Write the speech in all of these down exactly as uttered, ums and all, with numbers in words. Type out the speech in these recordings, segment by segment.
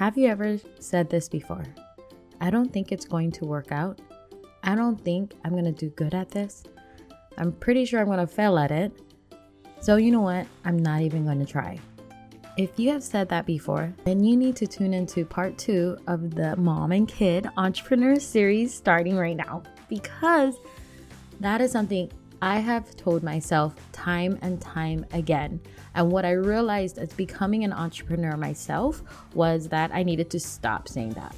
Have you ever said this before? I don't think it's going to work out. I don't think I'm going to do good at this. I'm pretty sure I'm going to fail at it. So you know what? I'm not even going to try. If you have said that before, then you need to tune into part two of the Mom and Kid Entrepreneur series starting right now, because that is something I have told myself time and time again. And what I realized as becoming an entrepreneur myself was that I needed to stop saying that.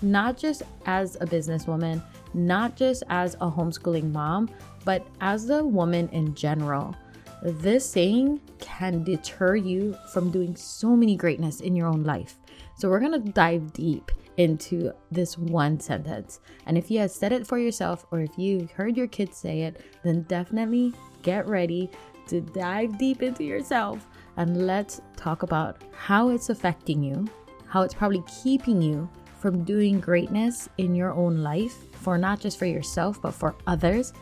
Not just as a businesswoman, not just as a homeschooling mom, but as a woman in general. This saying can deter you from doing so many greatness in your own life. So we're going to dive deep into this one sentence. And if you have said it for yourself, or if you heard your kids say it, then definitely get ready to dive deep into yourself. And let's talk about how it's affecting you, how it's probably keeping you from doing greatness in your own life, for not just for yourself, but for others,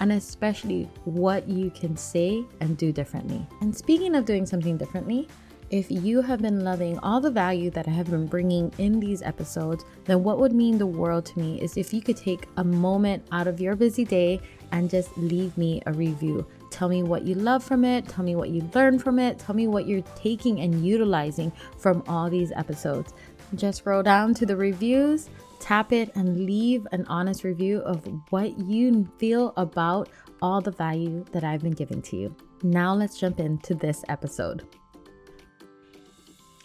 and especially what you can say and do differently. And speaking of doing something differently, if you have been loving all the value that I have been bringing in these episodes, then what would mean the world to me is if you could take a moment out of your busy day and just leave me a review. Tell me what you love from it. Tell me what you learned from it. Tell me what you're taking and utilizing from all these episodes. Just scroll down to the reviews, tap it, and leave an honest review of what you feel about all the value that I've been giving to you. Now let's jump into this episode.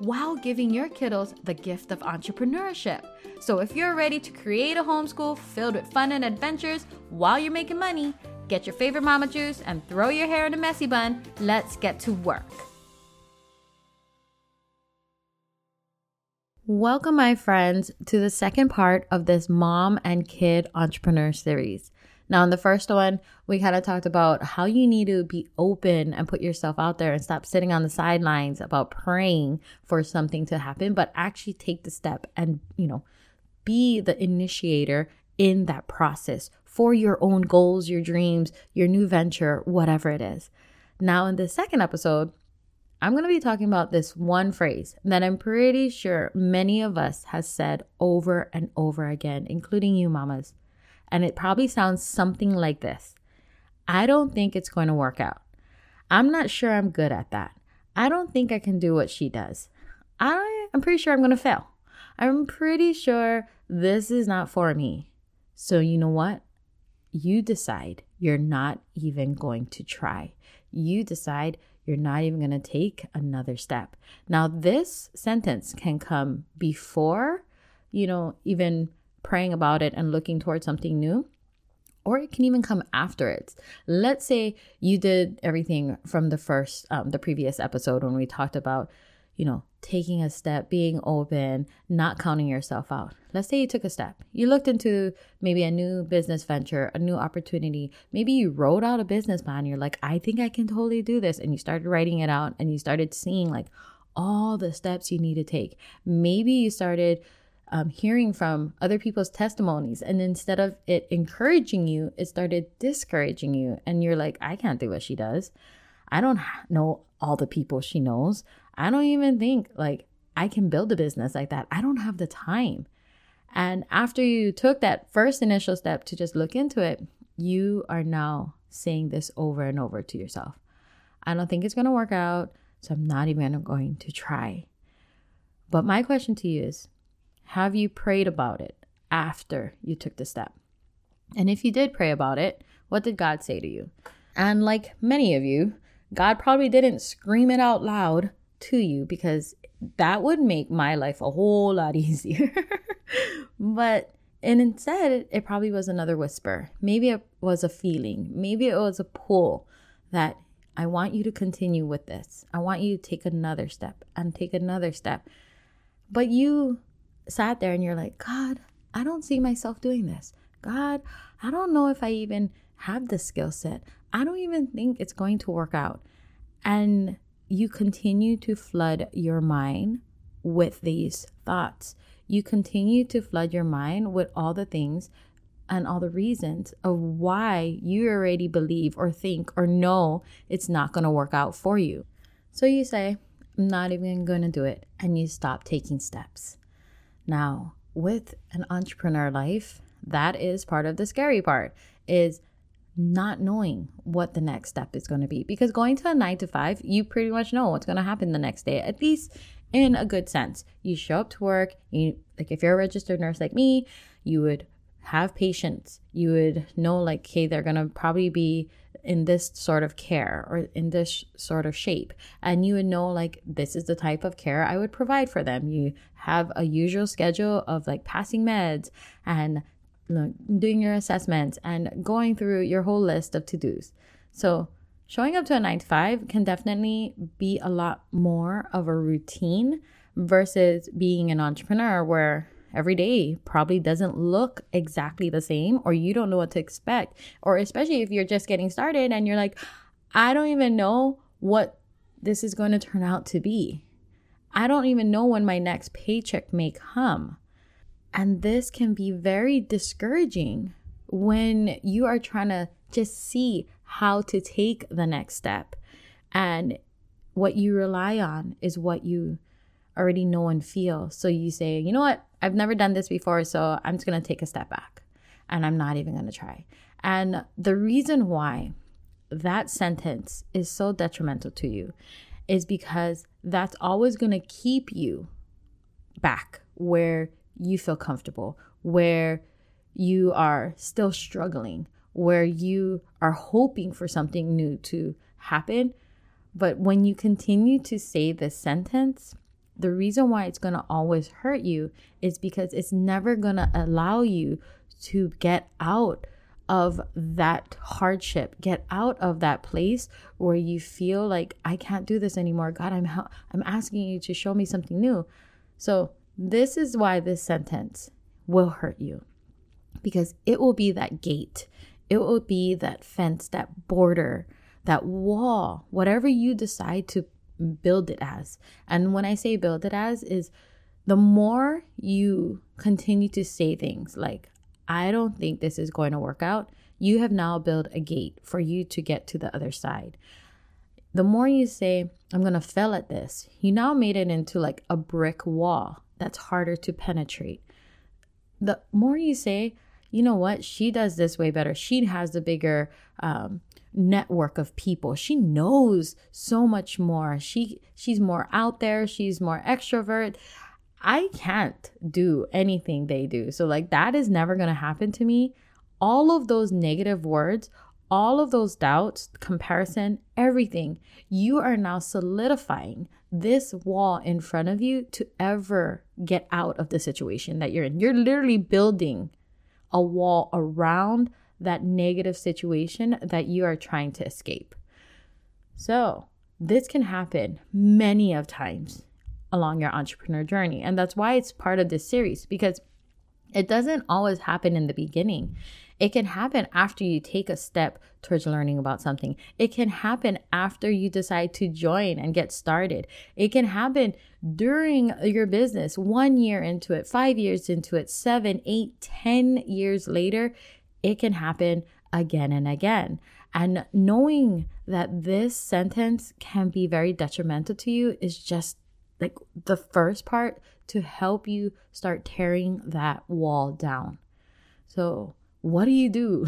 while giving your kiddos the gift of entrepreneurship. So if you're ready to create a homeschool filled with fun and adventures while you're making money, get your favorite mama juice and throw your hair in a messy bun. Let's get to work. Welcome, my friends, to the second part of this Mom and Kid Entrepreneur series. Now, in the first one, we kind of talked about how you need to be open and put yourself out there and stop sitting on the sidelines about praying for something to happen, but actually take the step and, you know, be the initiator in that process for your own goals, your dreams, your new venture, whatever it is. Now, in the second episode, I'm going to be talking about this one phrase that I'm pretty sure many of us has said over and over again, including you mamas. And it probably sounds something like this. I don't think it's going to work out. I'm not sure I'm good at that. I don't think I can do what she does. I, I'm pretty sure I'm going to fail. I'm pretty sure this is not for me. So you know what? You decide you're not even going to try. You decide you're not even going to take another step. Now, this sentence can come before, you know, even praying about it and looking towards something new, or it can even come after it. Let's say you did everything from the first, um, the previous episode when we talked about, you know, taking a step, being open, not counting yourself out. Let's say you took a step. You looked into maybe a new business venture, a new opportunity. Maybe you wrote out a business plan. You're like, I think I can totally do this. And you started writing it out and you started seeing like all the steps you need to take. Maybe you started um, hearing from other people's testimonies. And instead of it encouraging you, it started discouraging you. And you're like, I can't do what she does. I don't know all the people she knows. I don't even think like I can build a business like that. I don't have the time. And after you took that first initial step to just look into it, you are now saying this over and over to yourself. I don't think it's going to work out, so I'm not even going to try. But my question to you is, have you prayed about it after you took the step? And if you did pray about it, what did God say to you? And like many of you, God probably didn't scream it out loud to you, because that would make my life a whole lot easier. But and instead, it probably was another whisper. Maybe it was a feeling. Maybe it was a pull that I want you to continue with this. I want you to take another step and take another step. But you sat there and you're like, God, I don't see myself doing this. God, I don't know if I even have this skill set. I don't even think it's going to work out. And you continue to flood your mind with these thoughts. You continue to flood your mind with all the things and all the reasons of why you already believe or think or know it's not going to work out for you. So you say, I'm not even going to do it. And you stop taking steps. Now, with an entrepreneur life, that is part of the scary part, is not knowing what the next step is going to be. Because going to a nine to five, you pretty much know what's going to happen the next day, at least in a good sense. You show up to work. You, like if you're a registered nurse like me, you would have patients. You would know like, hey, they're going to probably be in this sort of care or in this sort of shape. And you would know like, this is the type of care I would provide for them. You have a usual schedule of like passing meds and doing your assessments and going through your whole list of to-dos. So showing up to a nine to five can definitely be a lot more of a routine versus being an entrepreneur where every day probably doesn't look exactly the same, or you don't know what to expect. Or especially if you're just getting started and you're like, I don't even know what this is going to turn out to be. I don't even know when my next paycheck may come. And this can be very discouraging when you are trying to just see how to take the next step. And what you rely on is what you already know and feel. So you say, you know what? I've never done this before, so I'm just going to take a step back and I'm not even going to try. And the reason why that sentence is so detrimental to you is because that's always going to keep you back where you feel comfortable, where you are still struggling, where you are hoping for something new to happen. But when you continue to say this sentence, the reason why it's going to always hurt you is because it's never going to allow you to get out of that hardship, get out of that place where you feel like, I can't do this anymore. God, I'm I'm asking you to show me something new. So this is why this sentence will hurt you, because it will be that gate. It will be that fence, that border, that wall, whatever you decide to build it as. And when I say build it as, is the more you continue to say things like, I don't think this is going to work out, you have now built a gate for you to get to the other side. The more you say, I'm going to fail at this, you now made it into like a brick wall that's harder to penetrate. The more you say, you know what, she does this way better. She has the bigger um, network of people. She knows so much more. She she's more out there. She's more extrovert. I can't do anything they do. So like that is never going to happen to me. All of those negative words, all of those doubts, comparison, everything, you are now solidifying this wall in front of you to ever get out of the situation that you're in. You're literally building a wall around that negative situation that you are trying to escape. So this can happen many of times along your entrepreneur journey. And that's why it's part of this series, because it doesn't always happen in the beginning. It can happen after you take a step towards learning about something. It can happen after you decide to join and get started. It can happen during your business, one year into it, five years into it, seven, eight, ten years later. It can happen again and again. And knowing that this sentence can be very detrimental to you is just like the first part to help you start tearing that wall down. So what do you do?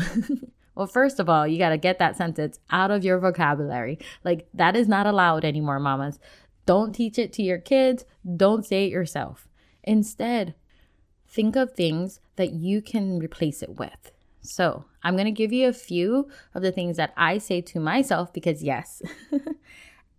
Well, first of all, you got to get that sentence out of your vocabulary. Like that is not allowed anymore, mamas. Don't teach it to your kids. Don't say it yourself. Instead, think of things that you can replace it with. So I'm going to give you a few of the things that I say to myself, because yes,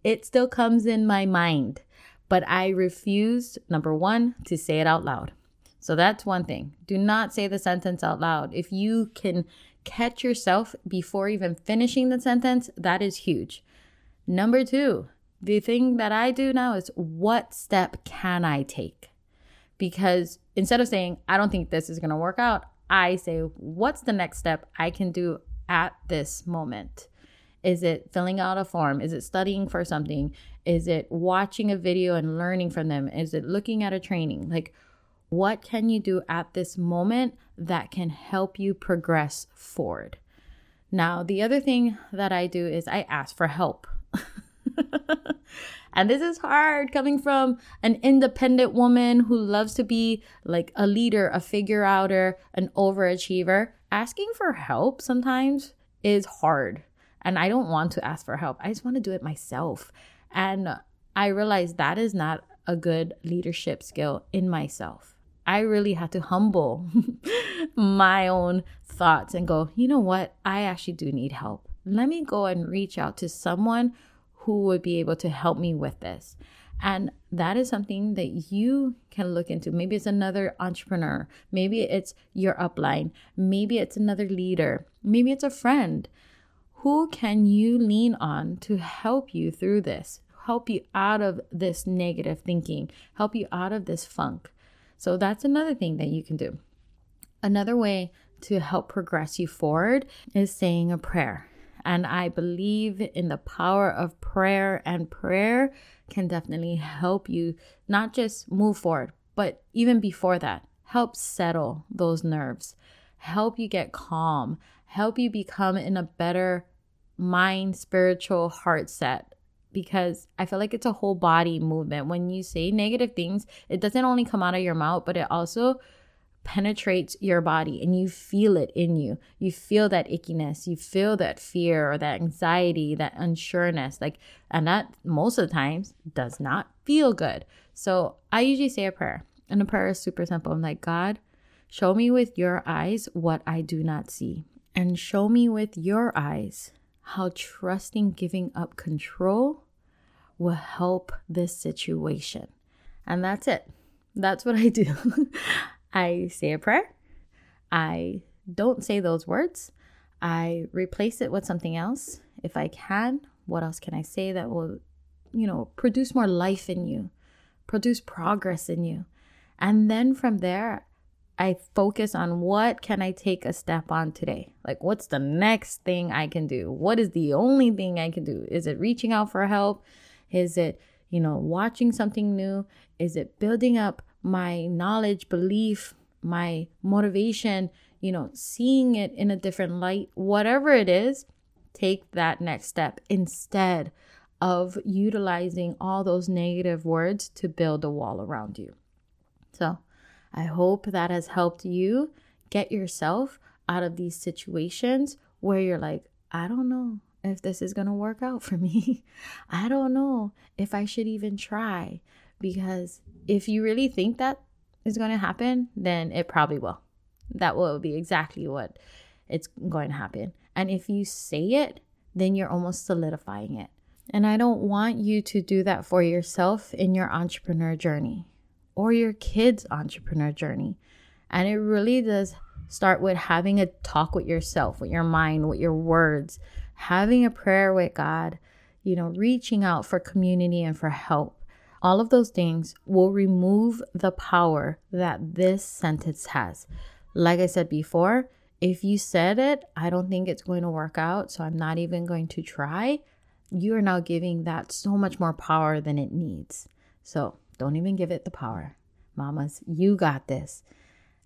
it still comes in my mind, but I refuse, number one, to say it out loud. So that's one thing. Do not say the sentence out loud. If you can catch yourself before even finishing the sentence, that is huge. Number two, the thing that I do now is, what step can I take? Because instead of saying, I don't think this is going to work out, I say, what's the next step I can do at this moment? Is it filling out a form? Is it studying for something? Is it watching a video and learning from them? Is it looking at a training? Like, what can you do at this moment that can help you progress forward? Now, the other thing that I do is I ask for help. And this is hard coming from an independent woman who loves to be like a leader, a figure-outer, an overachiever. Asking for help sometimes is hard. And I don't want to ask for help. I just want to do it myself. And I realized that is not a good leadership skill in myself. I really had to humble my own thoughts and go, you know what? I actually do need help. Let me go and reach out to someone who would be able to help me with this. And that is something that you can look into. Maybe it's another entrepreneur. Maybe it's your upline. Maybe it's another leader. Maybe it's a friend. Who can you lean on to help you through this? Help you out of this negative thinking, help you out of this funk. So that's another thing that you can do. Another way to help progress you forward is saying a prayer. And I believe in the power of prayer, and prayer can definitely help you not just move forward, but even before that, help settle those nerves, help you get calm, help you become in a better mind, spiritual heart set. Because I feel like it's a whole body movement. When you say negative things, it doesn't only come out of your mouth, but it also penetrates your body and you feel it in you. You feel that ickiness, you feel that fear or that anxiety, that unsureness, like, and that most of the times does not feel good. So I usually say a prayer, and the prayer is super simple. I'm like, God, show me with your eyes what I do not see, and show me with your eyes how trusting giving up control will help this situation. And that's it. That's what I do. I say a prayer. I don't say those words. I replace it with something else. If I can, what else can I say that will, you know, produce more life in you, produce progress in you? And then from there, I focus on what can I take a step on today? Like, what's the next thing I can do? What is the only thing I can do? Is it reaching out for help? Is it, you know, watching something new? Is it building up my knowledge, belief, my motivation, you know, seeing it in a different light? Whatever it is, take that next step instead of utilizing all those negative words to build a wall around you. So I hope that has helped you get yourself out of these situations where you're like, I don't know if this is going to work out for me. I don't know if I should even try. Because if you really think that is going to happen, then it probably will. That will be exactly what it's going to happen. And if you say it, then you're almost solidifying it. And I don't want you to do that for yourself in your entrepreneur journey, or your kids' entrepreneur journey. And it really does start with having a talk with yourself, with your mind, with your words, having a prayer with God, you know, reaching out for community and for help. All of those things will remove the power that this sentence has. Like I said before, if you said it, I don't think it's going to work out, so I'm not even going to try. You are now giving that so much more power than it needs. So don't even give it the power. Mamas, you got this.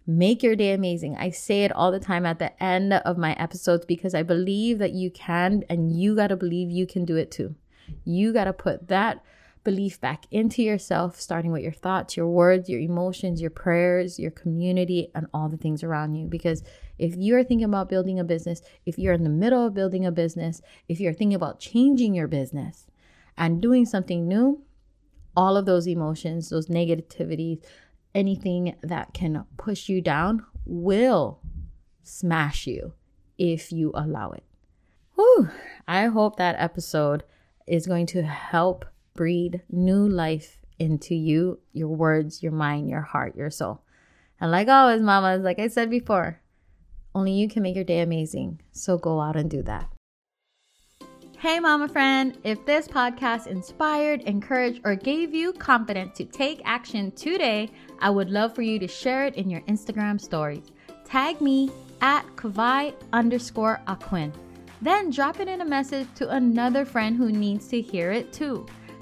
Make your day amazing. I say it all the time at the end of my episodes because I believe that you can, and you got to believe you can do it too. You got to put that belief back into yourself, starting with your thoughts, your words, your emotions, your prayers, your community, and all the things around you. Because if you're thinking about building a business, if you're in the middle of building a business, if you're thinking about changing your business and doing something new, all of those emotions, those negativities, anything that can push you down will smash you if you allow it. Whew. I hope that episode is going to help breathe new life into you, your words, your mind, your heart, your soul. And like always, mamas, like I said before, only you can make your day amazing. So go out and do that. Hey mama friend, if this podcast inspired, encouraged, or gave you confidence to take action today, I would love for you to share it in your Instagram stories. tag me at Kavaya underscore Aquin. Then drop it in a message to another friend who needs to hear it too.